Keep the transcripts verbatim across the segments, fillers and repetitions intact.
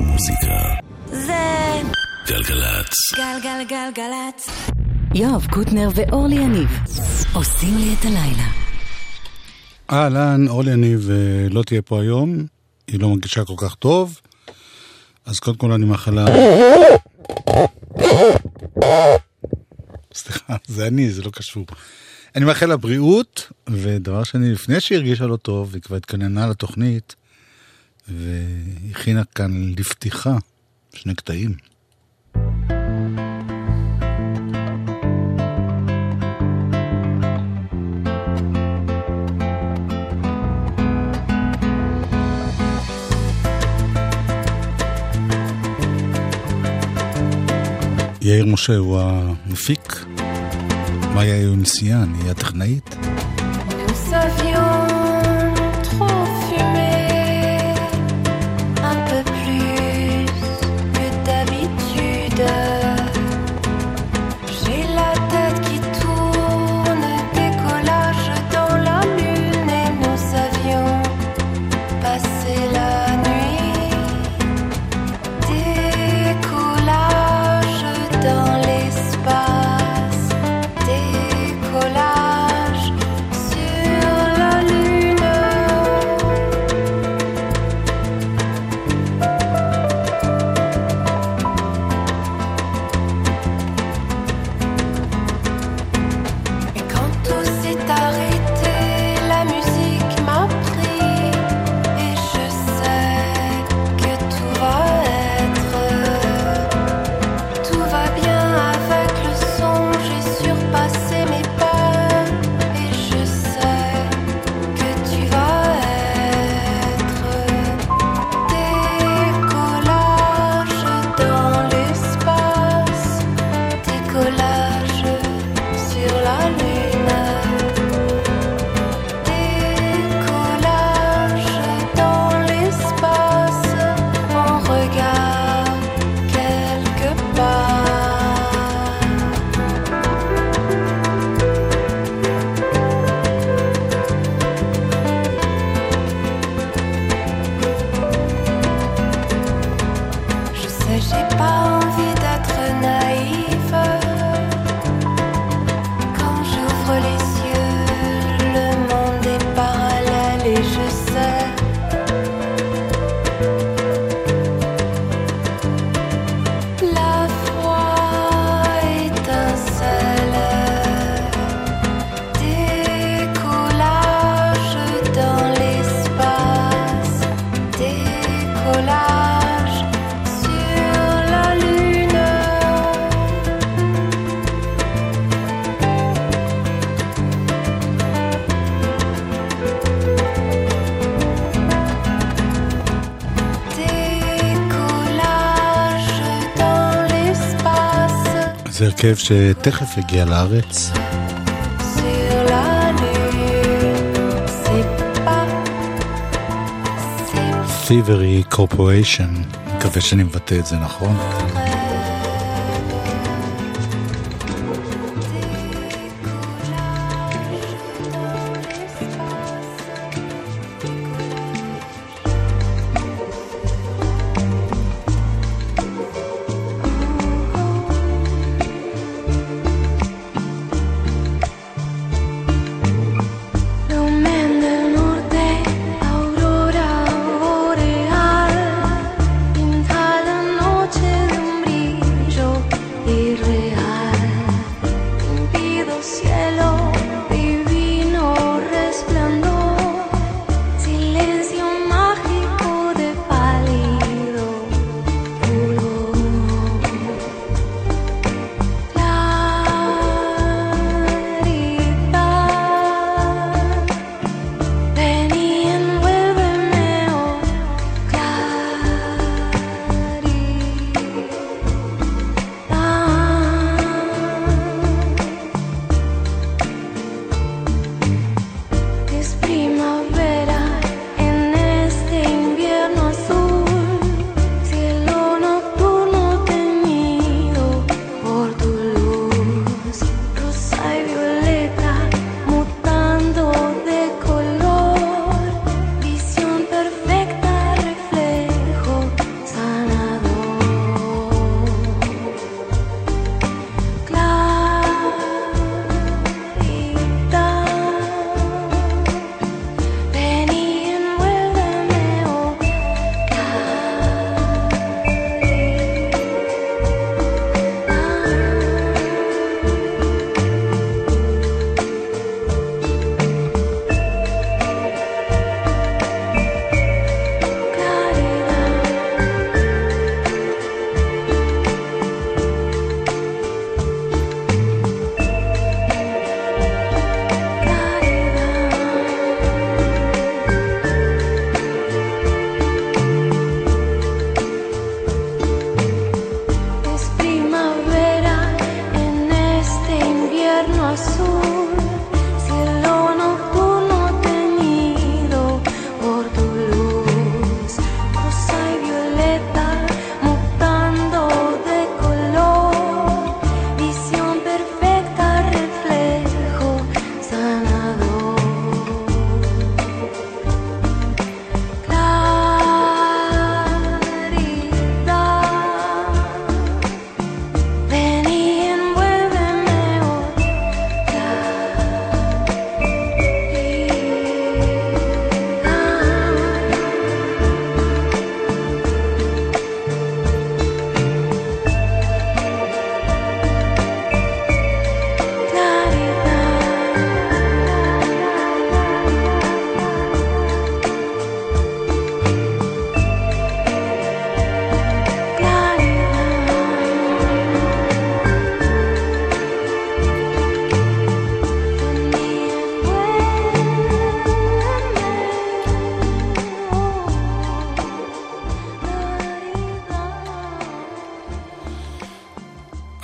מוזיקה זה גלגלצ גלגלגלגלצ יואב קוטנר ואורלי עניב עושים לי את הלילה. אהלן, אורלי עניב לא תהיה פה היום, היא לא מרגישה כל כך טוב, אז קודם כל אני מאחלה. סליחה, זה אני, זה לא קשור. אני מאחל לבריאות, ודבר שאני, לפני שהרגישה לא טוב, היא כבר התכננה לתוכנית, והכינה כאן לפתיחה שני קטעים. יאיר משה הוא המפיק, מאיה יונסיאן היא הטכנאית. זה הרכב שתכף הגיע לארץ. סיברי קורפוריישן, מקווה שאני מבטא את זה נכון.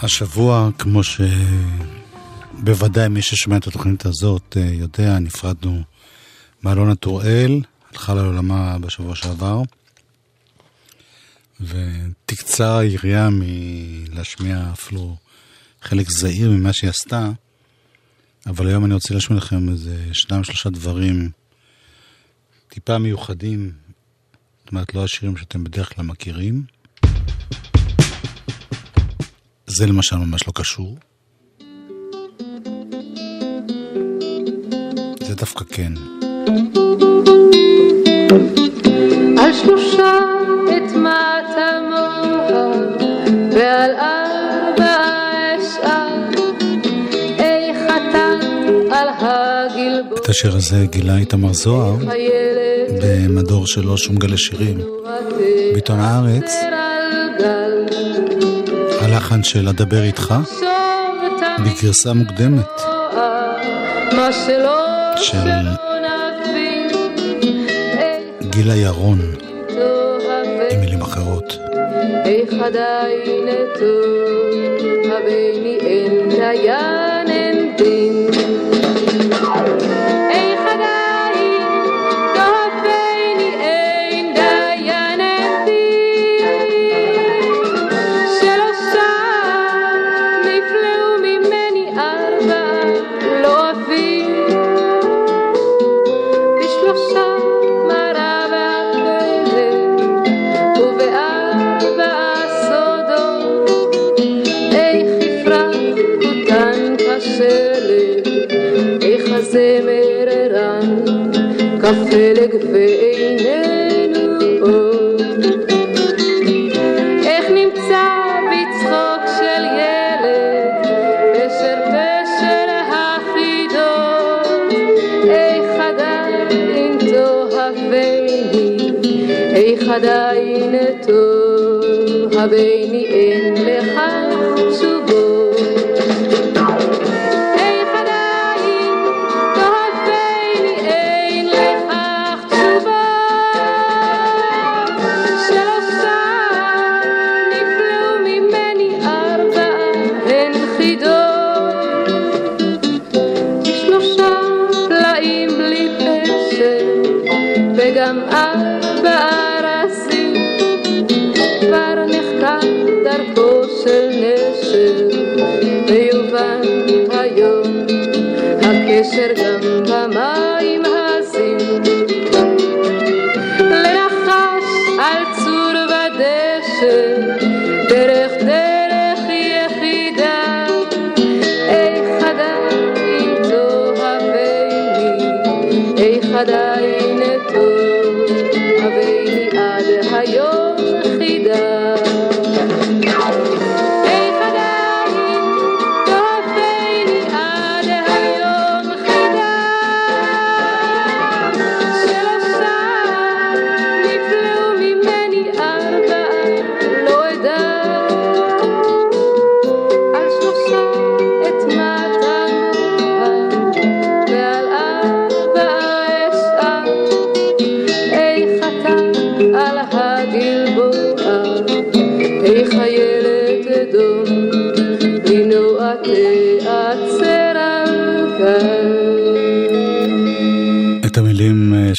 השבוע, כמו שבוודאי מי ששומע את התוכנית הזאת יודע, נפרדנו מאלונה טוראל, הלכה לעולמה בשבוע שעבר, ותקצה העירייה מלהשמיע אפילו חלק זעיר ממה שהיא עשתה, אבל היום אני רוצה לשמיע לכם איזה שניים שלושה דברים טיפה מיוחדים, זאת אומרת לא השירים שאתם בדרך כלל מכירים. זה למשל ממש לא קשור. זה דווקא כן. על שלושה את מעצמוה ועל ארבע אשעה אי חתן על הגלבוע. את השיר הזה גילה איתמר זוהר במדור שלו שום גלי שירים בעיתון הארץ, הלחן של אדבר איתך בגרסה מוקדמת של גילה ירון עם מילים אחרות. איך עדיין נטוב הביני אין דיין אין דין Felek ve'einenu איך נמצא בצחוק של ילד אשר פשר החידות איך עדיין תוהבני איך עדיין תוהבני אין לך תשובות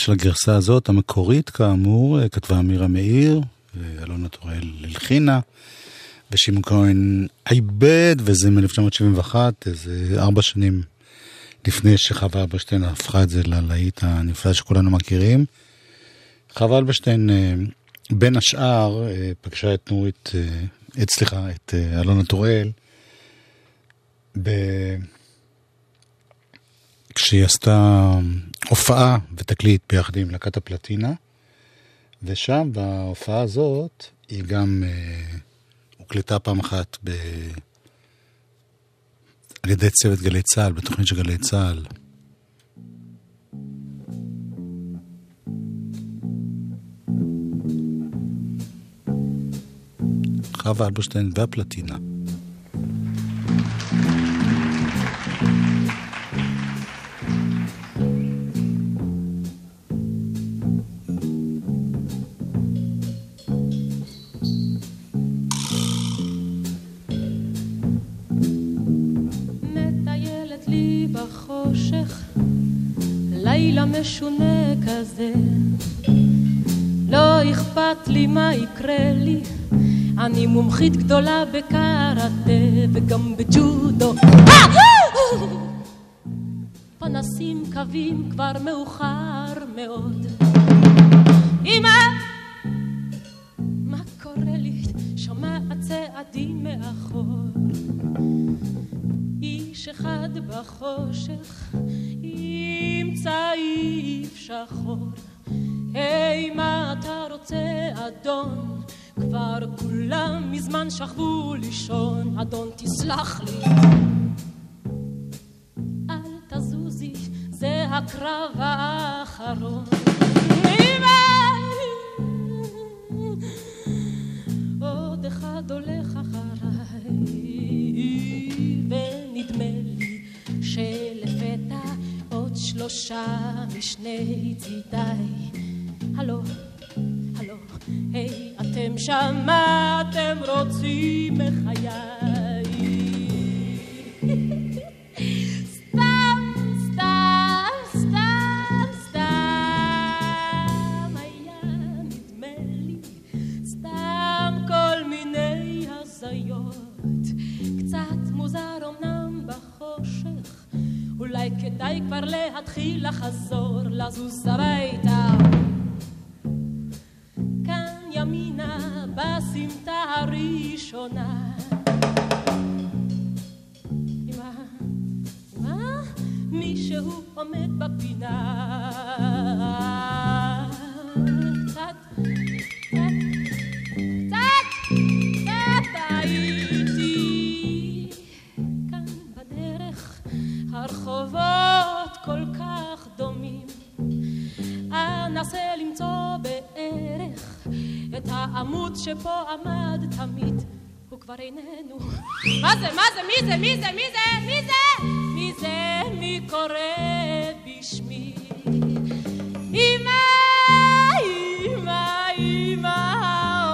של הגרסה הזאת, המקורית כאמור, כתבה אמירה מאיר, ואלונה טוראל ללחינה, ושימון כהן עיבד, וזה מ-אלף תשע מאות שבעים ואחת, זה ארבע שנים לפני שחווה אלברשטיין הפכה את זה ללהיט הנפלא שכולנו מכירים. חווה אלברשטיין, בין השאר, פגשה את נורית, את, סליחה, את אלונה טוראל, ב... כשהיא עשתה הופעה ותקליט ביחד עם לקטה פלטינה, ושם בהופעה הזאת היא גם אה, הוקלטה פעם אחת ב... על ידי צוות גלי צהל, בתוכנית של גלי צהל. חווה אלברשטיין והפלטינה. משונה כזה, לא אכפת לי מה יקרה לי, אני מומחית גדולה בקראטה וגם בג'ודו. פנסים קווים כבר מאוחר מאוד. אמא! מה קורה לי? שומעת צעדים מאחור. איש אחד בחושך עם צעיף שחור. היי, מה אתה רוצה, אדון? כבר כולם מזמן שכבו לישון. אדון, תסלח לי. אל תזוזי, זה הקרב האחרון. עוד אחד הולך אחריי, ונדמה לי שלפתע עוד שלושה משני צידיי. הלו, הלו, היי, אתם שם, מה אתם רוצים מחיי? סתם, סתם, סתם, סתם, היה נדמה לי, סתם כל מיני הזיות, קצת מוזר אמנם בחושך, אולי כדאי כבר להתחיל לחזור, לזוז הביתה. בסמטה הראשונה. אמא, אמא, מישהו עומד בפינה. קצת, קצת, קצת, קצת הייתי. כאן בדרך הרחובות כל כך דומים. אנסה למצוא בערך את העמוד שפה עמד תמיד, הוא כבר איננו. מה זה? מה זה? מי זה? מי זה? מי זה? מי זה? מי זה? מי קורא בשמי? אמא, אמא, אמא,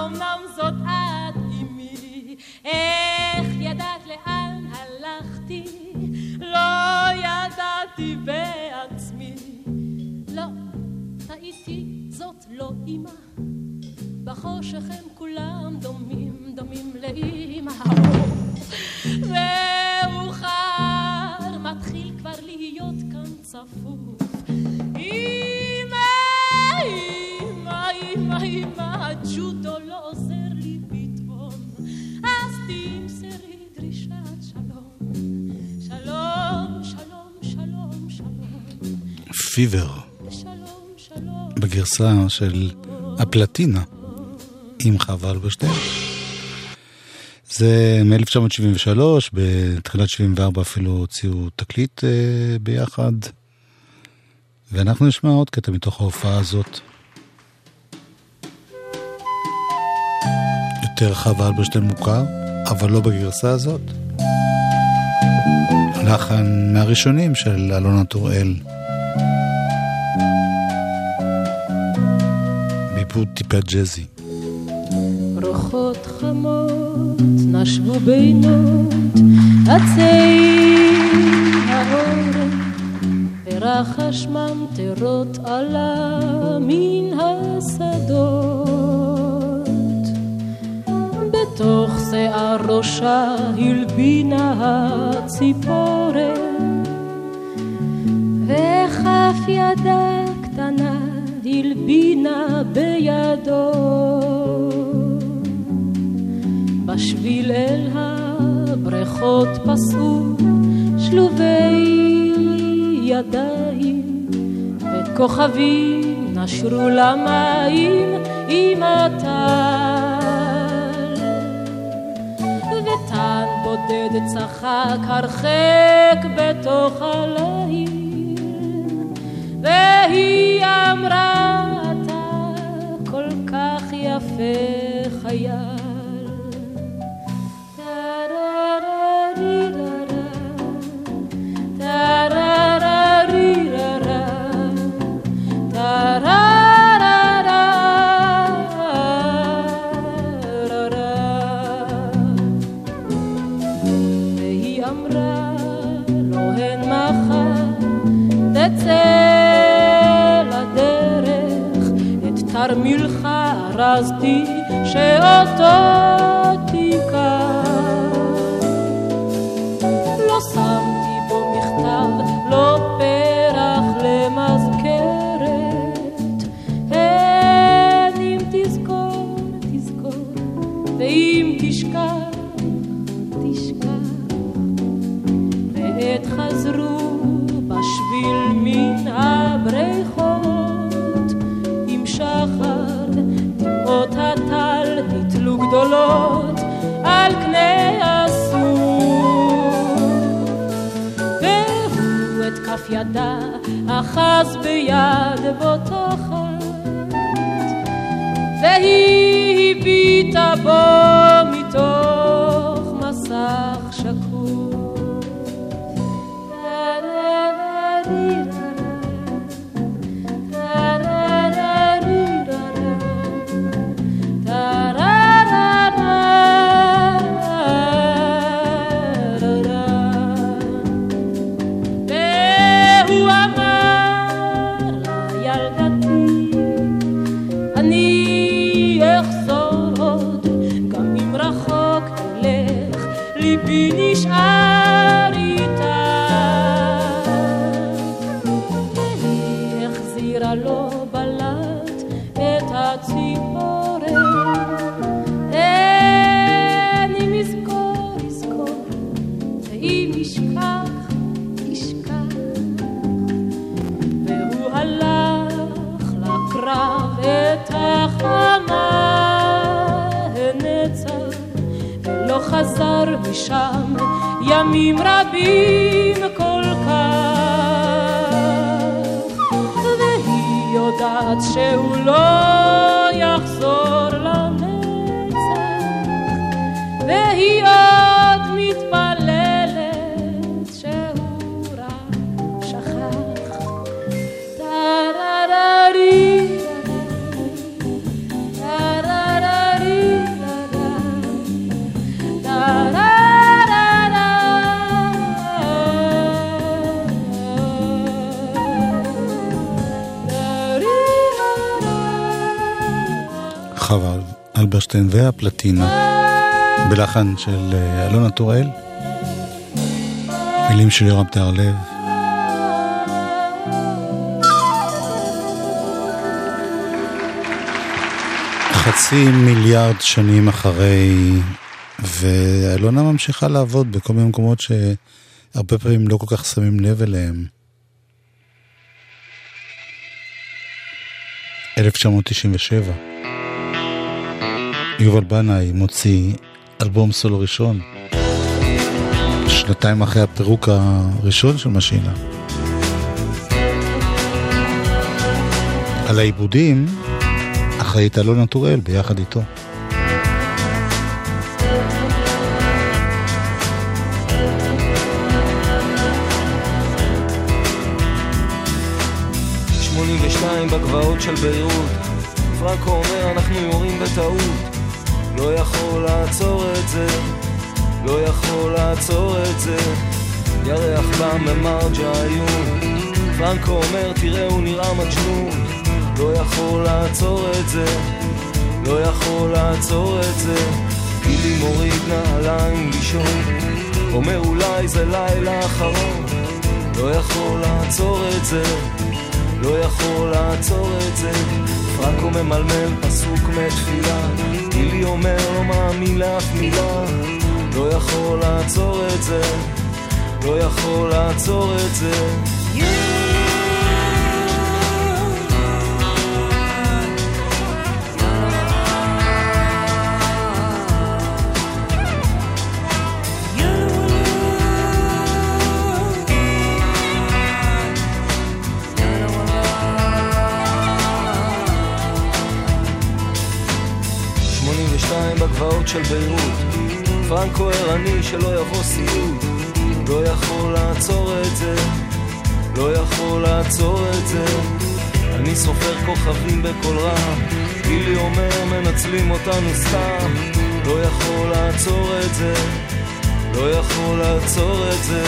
אמנם זאת את אמי. איך ידעת לאן הלכתי? לא ידעתי בעצמי. לא, טעיתי, זאת לא אמא. בחושך הם כולם דומים, דומים לאמא. מאוחר, מתחיל כבר להיות כאן צפוף. אמא, אמא, אמא, אמא, הג'ודו לא עוזר לי פתאום. אז תמסרי דרישת שלום. שלום, שלום, שלום, שלום. פיבר. שלום, שלום. בגרסה של הפלטינה. עם חוה אלברשטיין. זה מ-אלף תשע מאות שבעים ושלוש, בתחילת שבעים וארבע אפילו הוציאו תקליט אה, ביחד, ואנחנו נשמע עוד קטע מתוך ההופעה הזאת. יותר חוה אלברשטיין מוכר, אבל לא בגרסה הזאת. לחן מהראשונים של אלונה טוראל. ביפוד טיפה ג'זי. רוחות חמות נשבו בינות עצי ההורם ורחש ממטרות עלה מן השדות בתוך שיער ראשה הלבינה הציפורן וכף ידה קטנה הלבינה בידו בשביל אל הבריכות פסעו שלובי ידיים וכוכבים נשרו למים עם הטל וטן בודד צחק הרחק בתוך הליל והיא אמרה אתה כל כך יפה חיה That's it. מולך רזתי שאותו תיקח, לא שמתי בו מכתב, לא פרח למזכרת, אין אם תזכור, תזכור, ואם תשכח, תשכח, ועת חזרו בשביל מן הבריכות עם שחר, דמעות הטל נתלו גדולות על קנה הסוף, והוא את כף ידה אחז ביד בוטחת, והיא הביטה בו מתוך מסך שקוף. שם ימים רבים כל כך, והיא יודעת שהוא לא יחזור לנצח, והיא עוד מתפללת שהוא רק שכח. טרררי חוה אלברשטיין והפלטינה בלחן של אלונה טוראל, מילים של יורם תהרלב. חצי מיליארד שנים אחרי, ואלונה ממשיכה לעבוד בכל מיני מקומות שהרבה פעמים לא כל כך שמים לב אליהם. אלף תשע מאות תשעים ושבע יובל בנאי מוציא אלבום סולו ראשון, שנתיים אחרי הפירוק הראשון של משינה. על העיבודים אחראית אלונה טוראל ביחד איתו. שמונים ושתיים בגבעות של ביירות, פרנקו אומר אנחנו יורים בטעות, לא יכול לעצור את זה, לא יכול לעצור את זה, ירח בא ממרג'עיון, פרנקו אומר תראה הוא נראה מג'נון, לא יכול לעצור את זה, לא יכול לעצור את זה, גילי מוריד נעליים לישון, אומר אולי זה לילה אחרון, לא יכול לעצור את זה, לא יכול לעצור את זה, פרנקו ממלמל פסוק מתפילה, גילי אומר לא מאמין לאף מילה, לא יכול לעצור את זה, לא יכול לעצור את זה. בגבעות של ביירות, פרנקו ערני שלא יבוא סיוט, לא יכול לעצור את זה, לא יכול לעצור את זה, אני סופר כוכבים בכל רע, גילי אומר מנצלים אותנו סתם, לא יכול לעצור את זה, לא יכול לעצור את זה.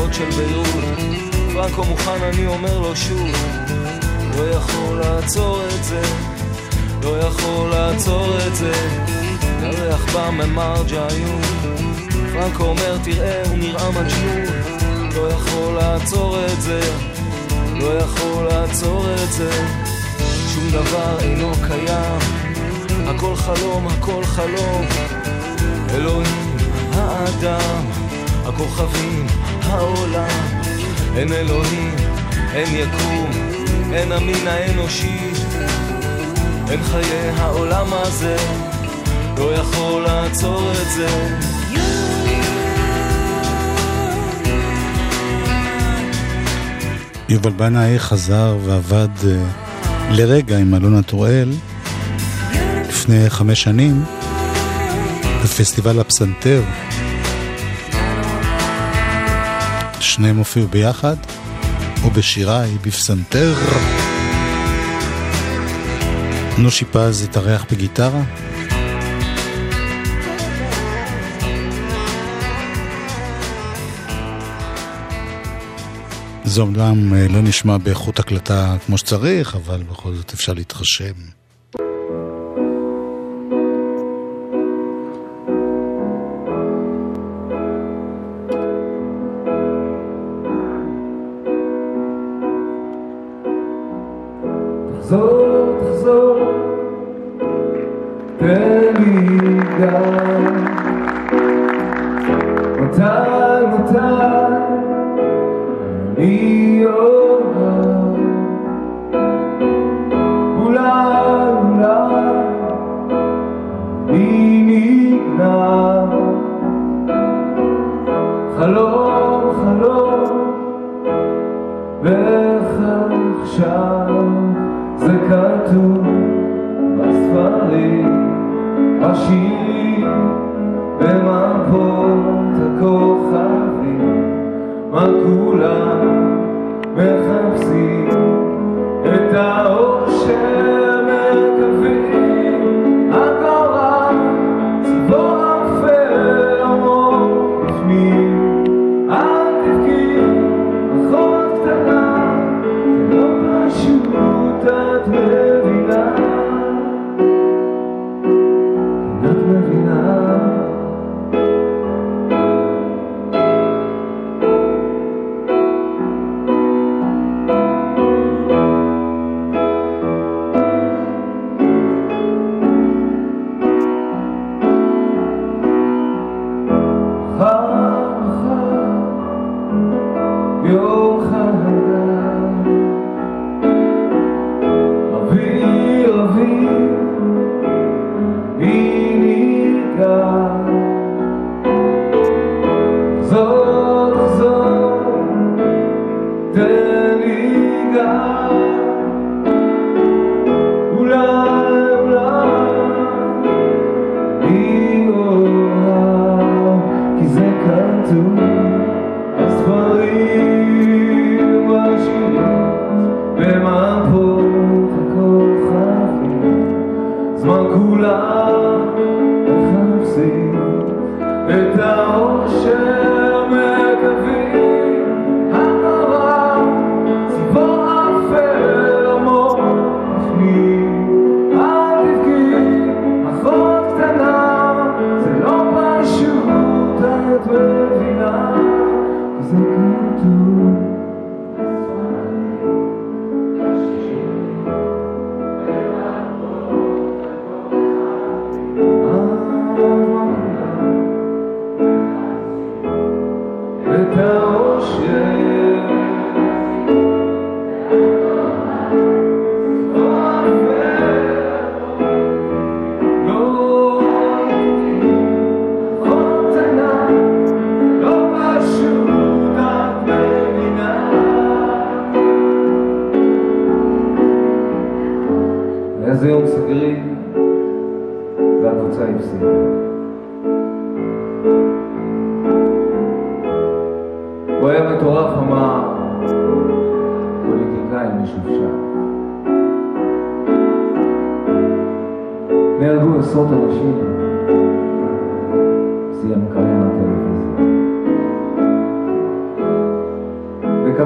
שעות של בירות. רק הוא מוכן, אני אומר לו שוב, לא יכול לעצור את זה, לא יכול לעצור את זה. דרך בא ממרג'יון, רק אומר תראה הוא נראה מג'נון, לא יכול לעצור את זה, לא יכול לעצור את זה. שום דבר אינו קיים, הכל חלום, הכל חלום. אלוהים, האדם, הכוכבים, העולם. אין אלוהים, אין יקום, אין המין האנושי, אין חיי העולם הזה, לא יכול לעצור את זה. יובל בנאי חזר ועבד לרגע עם אלונה טוראל לפני חמש שנים בפסטיבל הפסנתר. שניהם הופיעו ביחד, או בשיראי, בפסנתר. נושי פז התארח בגיטרה. זה אומנם לא נשמע באיכות הקלטה כמו שצריך, אבל בכל זאת אפשר להתחשב.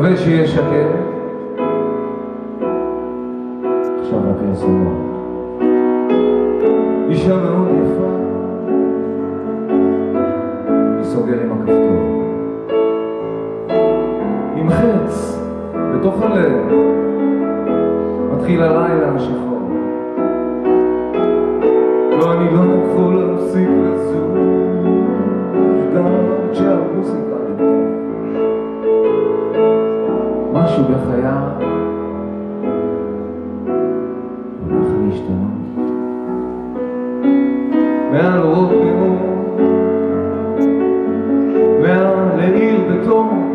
מקווה שיהיה שקט. עכשיו רק יסמור. אישה מאוד יפה. היא סוגר עם הכפתור. עם חץ, בתוך הלב. מתחיל הלילה השחור. לא, אני לא יכול להפסיק לזור. גם כשהמוסיקה נתן. משהו בחייה הולך להשתנות מעל אורות נאום מעל לעיר בתום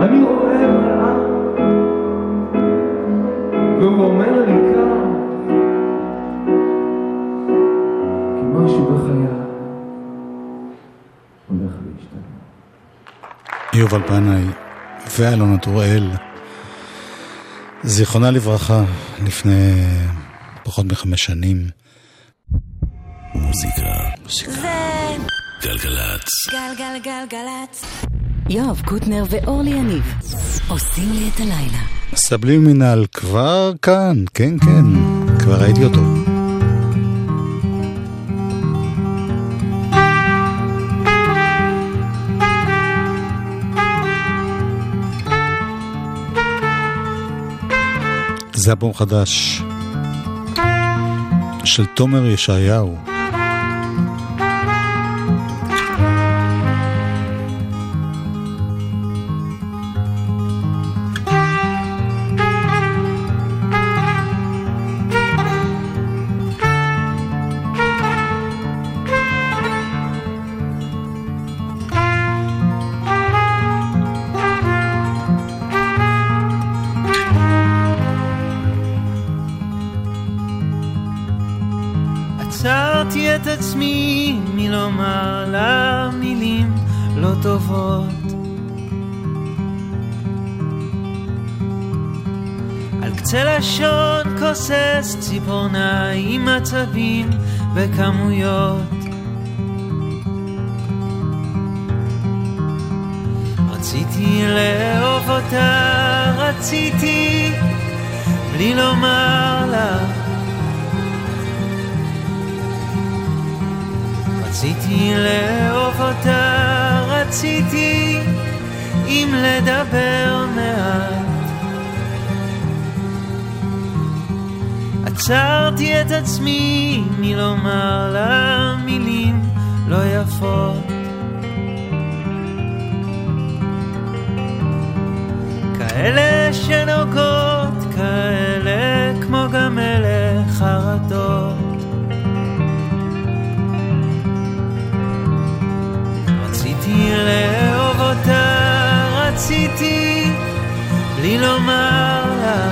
אני רואה מעל והוא אומר לי כך כי משהו בחייה הולך להשתנות. יובל בנאי ואלונה טוראל, זיכרונה לברכה, לפני פחות מחמש שנים. מוזיקה גלגלצ גלגלגלגלצ יואב קוטנר ואורלי עניב עושים לי את הלילה. סבלימינל כבר כאן, כן כן, כבר ראיתי אותו. זה אלבום חדש של תומר ישעיהו. ציפורניים עצבים וכמויות רציתי לאהוב אותה רציתי בלי לומר לה רציתי לאהוב אותה רציתי אם לדבר מעט עצרתי את עצמי מלומר לה מילים לא יפות כאלה שנוגות כאלה כמו גם אלה חרדות רציתי לאהוב אותה רציתי בלי לומר לה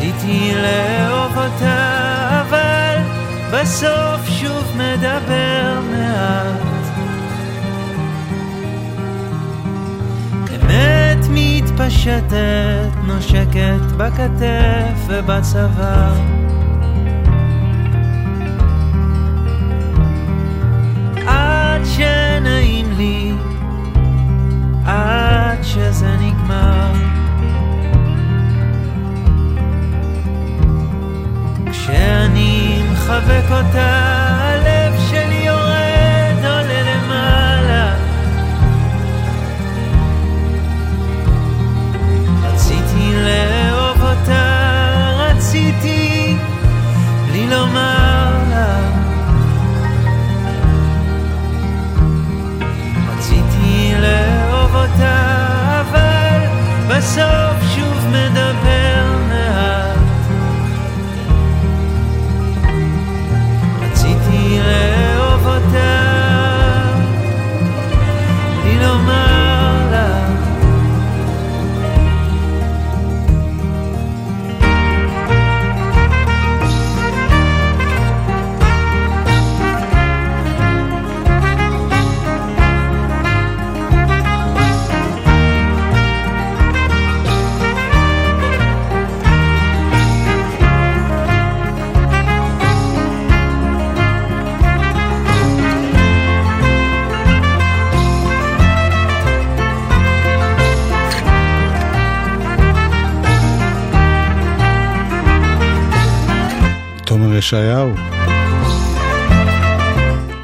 רציתי לאהוב אותה, אבל בסוף שוב מדבר מעט. אמת מתפשטת, נושקת בכתף ובצוואר. עד שנעים לי, עד שזה נגמר. כשאני מחבק אותה, הלב שלי יורד עולה למעלה. רציתי לאהוב אותה, רציתי בלי לומר לה. רציתי לאהוב אותה, אבל בסוף שוב מדבר מעט. לאהוב אותה בלי לומר לה. תומר ישעיהו,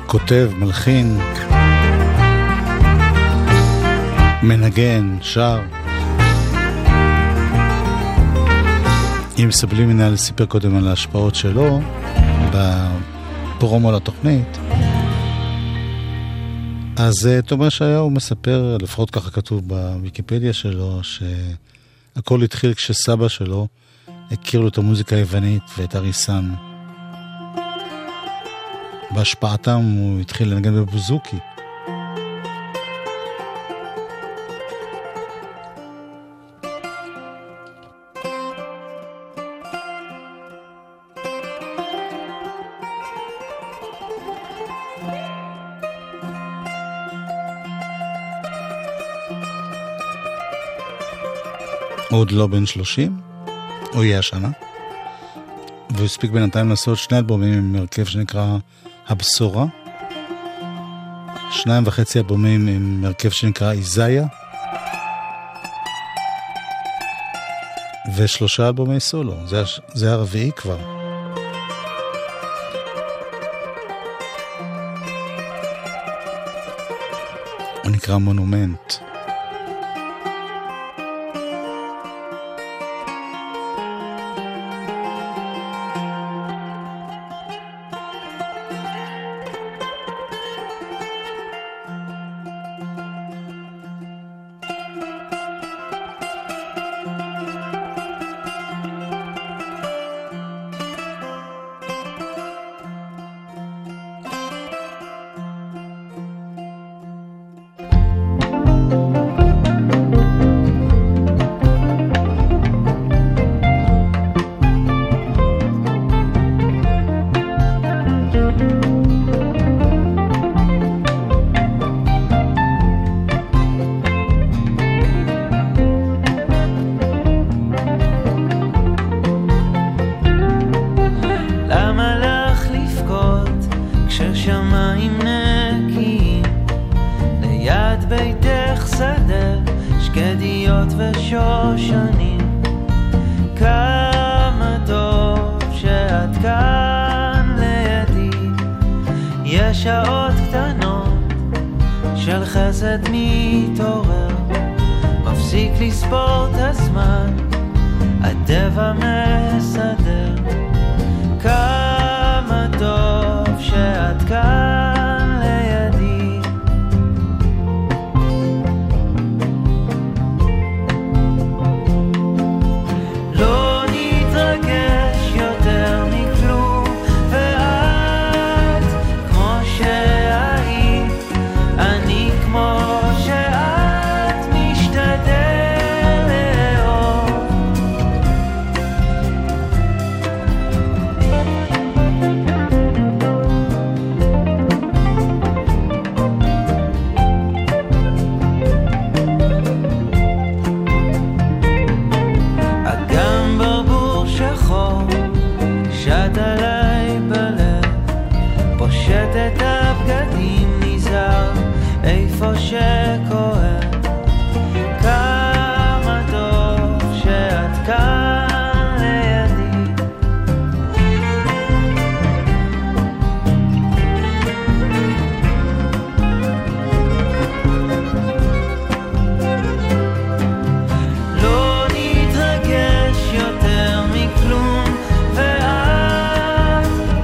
כותב, מלחין, מנגן, שר. אם סבלים מנהל סיפר קודם על ההשפעות שלו בפרומו לתוכנית, אז תומר ישעיהו מספר, לפחות ככה כתוב בוויקיפדיה שלו, שהכל התחיל כשסבא שלו הכיר לו את המוזיקה היוונית ואת הריסן. בהשפעתם הוא התחיל לנגן בבוזוקי. עוד לא בן שלושים, הוא יהיה השנה, והוא הספיק בינתיים לעשות שני אלבומים עם הרכב שנקרא הבשורה, שניים וחצי אלבומים עם הרכב שנקרא איזיה, ושלושה אלבומי סולו, זה, זה הרביעי כבר. הוא נקרא מונומנט.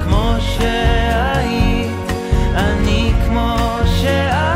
כמו שאת משתדלת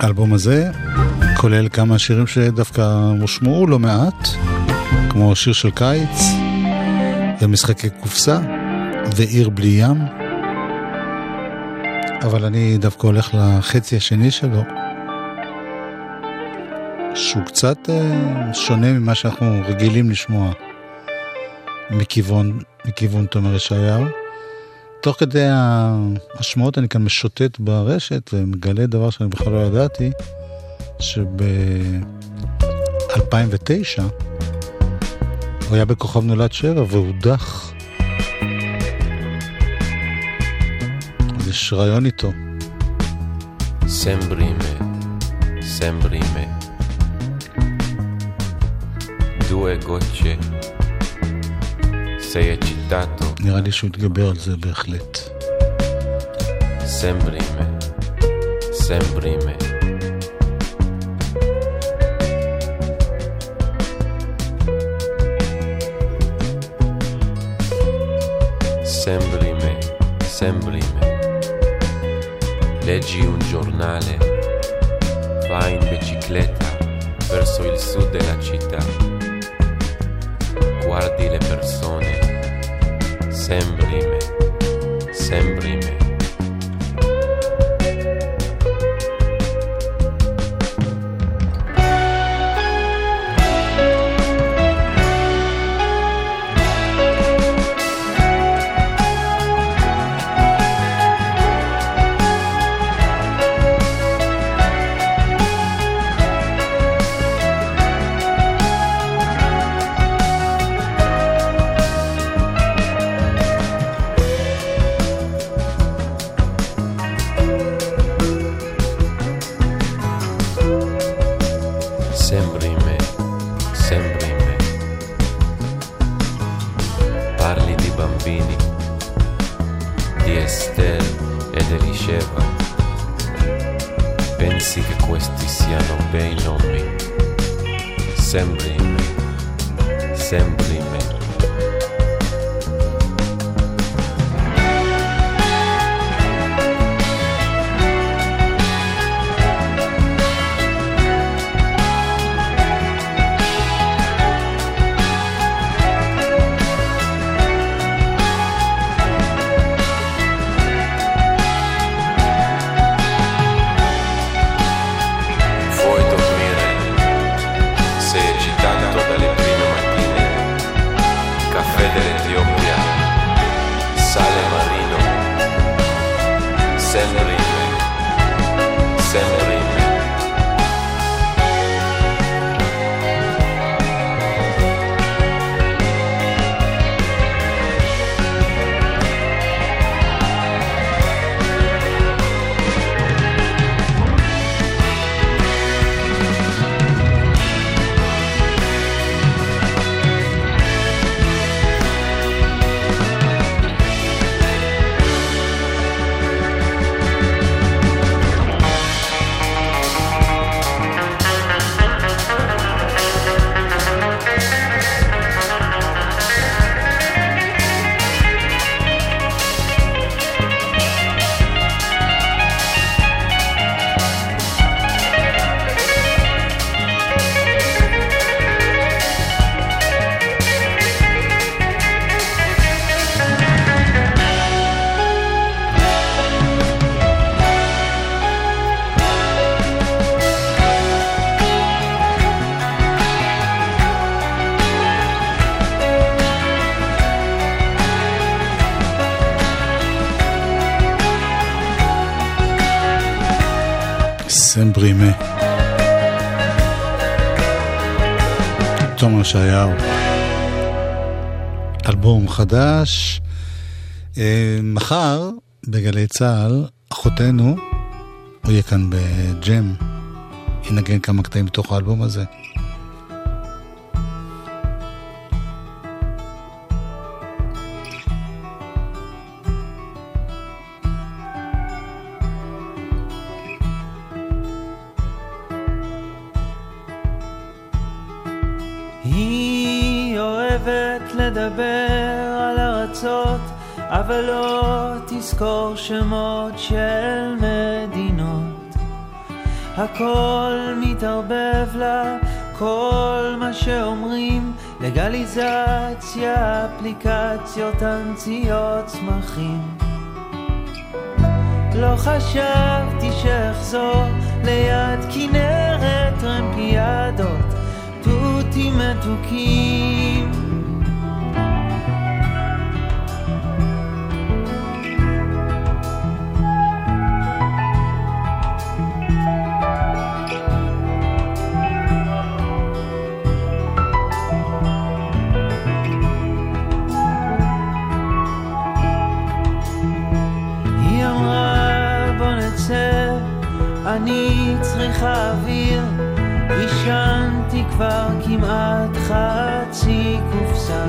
האלבום הזה כולל כמה שירים שדווקא מושמעו לא מעט, כמו שיר של קיץ, ומשחקי קופסה, ועיר בלי ים. אבל אני דווקא הולך לחצי השני שלו, שהוא קצת שונה ממה שאנחנו רגילים לשמוע מכיוון, מכיוון תומר ישעיהו. תוך כדי השמעות אני כאן משוטט ברשת ומגלה דבר שאני בכלל לא ידעתי, שב-אלפיים ותשע הוא היה בכוכב נולד שבע והודח. אז יש רעיון איתו. Sembrime, sembrime, due gocce, sei eccitato. נראה לי שהוא התגבר על זה בהחלט. Sembrime, sembrime. Sembri me, sembri me. Leggi un giornale, vai in bicicletta verso il sud della città. Guardi le persone, sembri me, sembri me. סמברימה, תומר ישעיהו, אלבום חדש. מחר בגלי צהל אחותנו הוא יהיה כאן בג'ם, ינגן כמה קטעים בתוך האלבום הזה. אבל לא תזכור שמות של מדינות, הכל מתערבב לה, כל מה שאומרים, לגליזציה, אפליקציות, הנציות, צמחים. לא חשבתי שאחזור ליד כינרת, רמפיאדות, תותים מתוקים. אני צריכה אוויר, ישנתי כבר כמעט חצי קופסה,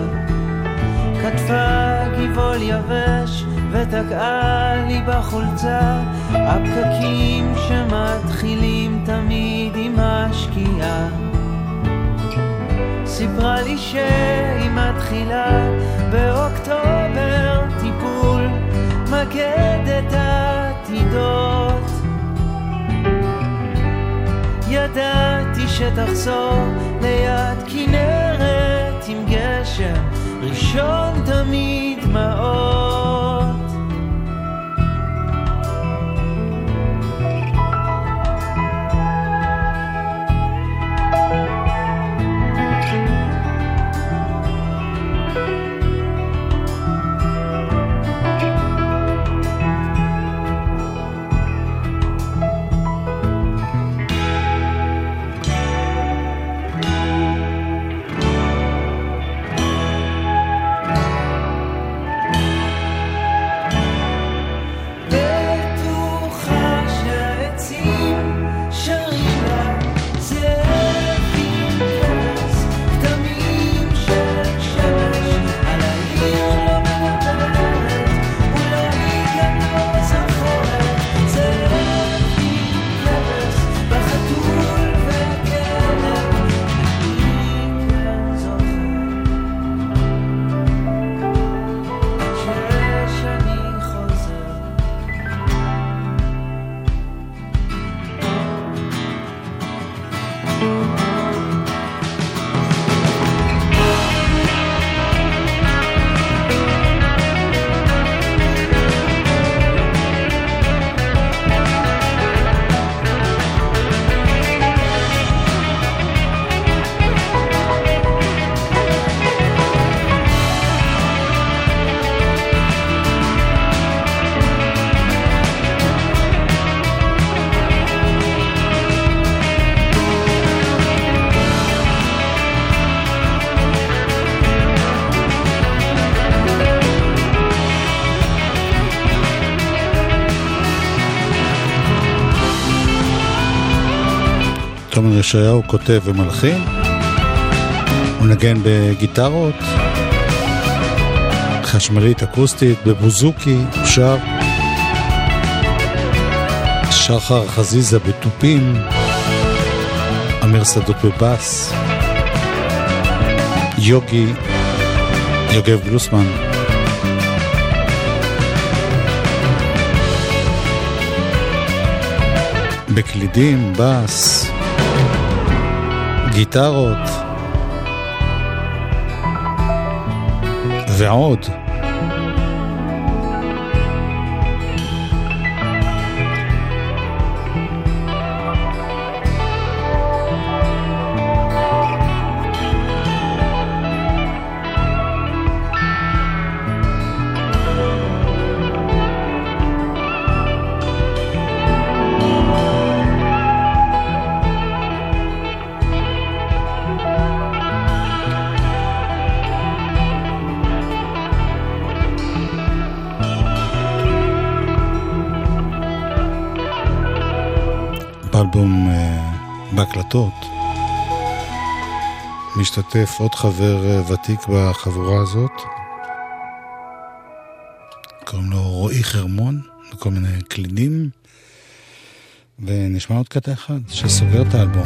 כתפה גיבול יבש ותקעה לי בחולצה, הפקקים שמתחילים תמיד עם השקיעה, סיפרה לי שהיא מתחילה באוקטובר, טיפול מגד את העתידות, ידעתי שתחזור ליד כינרת עם גשר ראשון תמיד דמעות. תומר ישעיהו כותב ומלחין, הוא נגן בגיטרות, חשמלית, אקוסטית, בבוזוקי, שר, שחר חזיזה בטופים, אמיר סדוק בבס, יוגי יוגב בלוסמן. בקלידים, בס, גיטרות ועוד. באלבום בהקלטות משתתף עוד חבר ותיק בחבורה הזאת, קוראים לו רואי חרמון, וכל מיני קלידים, ונשמע עוד קטע אחד שסוגר את האלבום.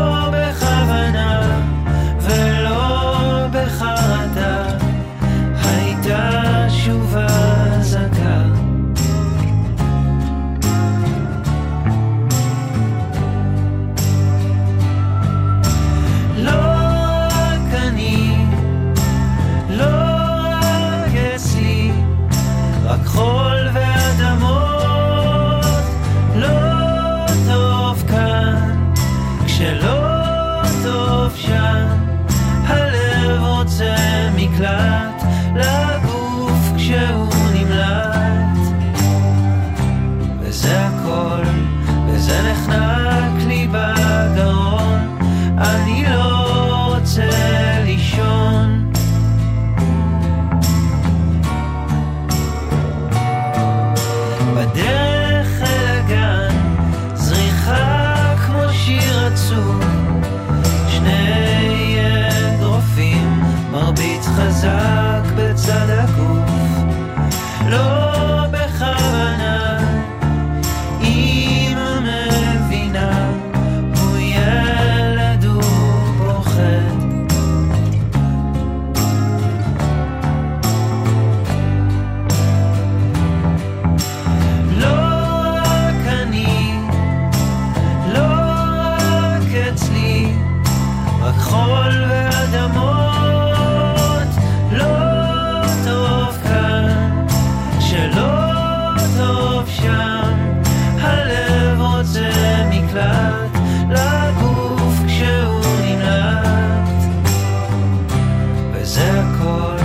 בכוונה ולא בחרדה, הייתה שוב הזעקה. לא רק אני, לא רק אצלי, רק חול לגוף כשהוא נמלט, וזה הכל, וזה נחנק לי בגרון, אני לא רוצה לישון. בדרך אל הגן זריחה כמו שיר עצוב, שני אגרופים מרביץ חזק בצד הגוף, לא בכוונה, אמא מבינה, הוא ילד ופוחד. לא רק אני, לא רק אצלי, רק חול ואדמות, לגוף כשהוא נמלט, וזה הכל,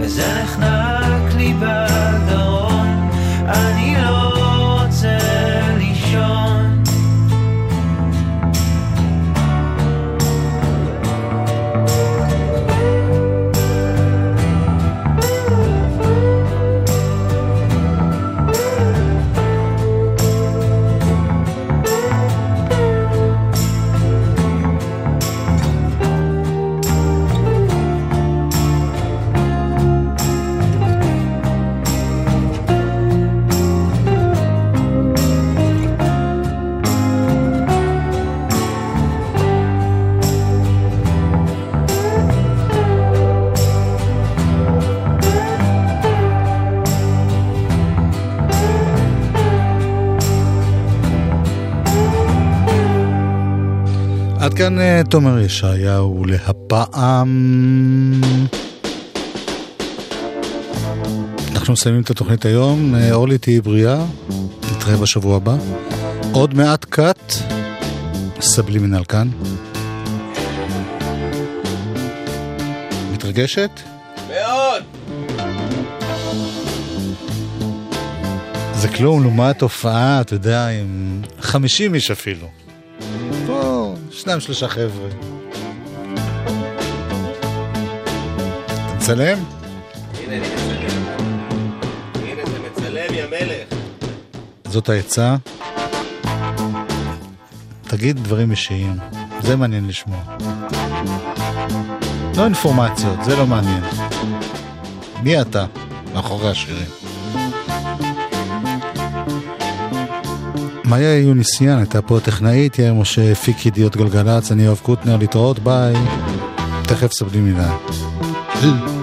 וזה נחנק לי בגרון, אני לא רוצה לישון. עד כאן תומר ישעיהו להפעם. אנחנו מסיימים את התוכנית היום. אורלי, תהי בריאה, נתראה בשבוע הבא. עוד מעט קט סבלי מנהל כאן. מתרגשת? מאוד. זה כלום, לעומת הופעה, אתה יודע, עם חמישים איש אפילו, שניים שלושה חבר'ה. תצלם? הנה, אני מצלם. הנה, אתה מצלם, יא מלך. זאת העצה. תגיד דברים אישיים. זה מעניין לשמוע. לא אינפורמציות, זה לא מעניין. מי אתה? מאחורי השירים. מאיה יוניסיאן, הייתה פה טכנאית, יאיר משה, פיק ידיעות גלגלץ, אני יואב קוטנר, להתראות, ביי. תכף סבלים מילה.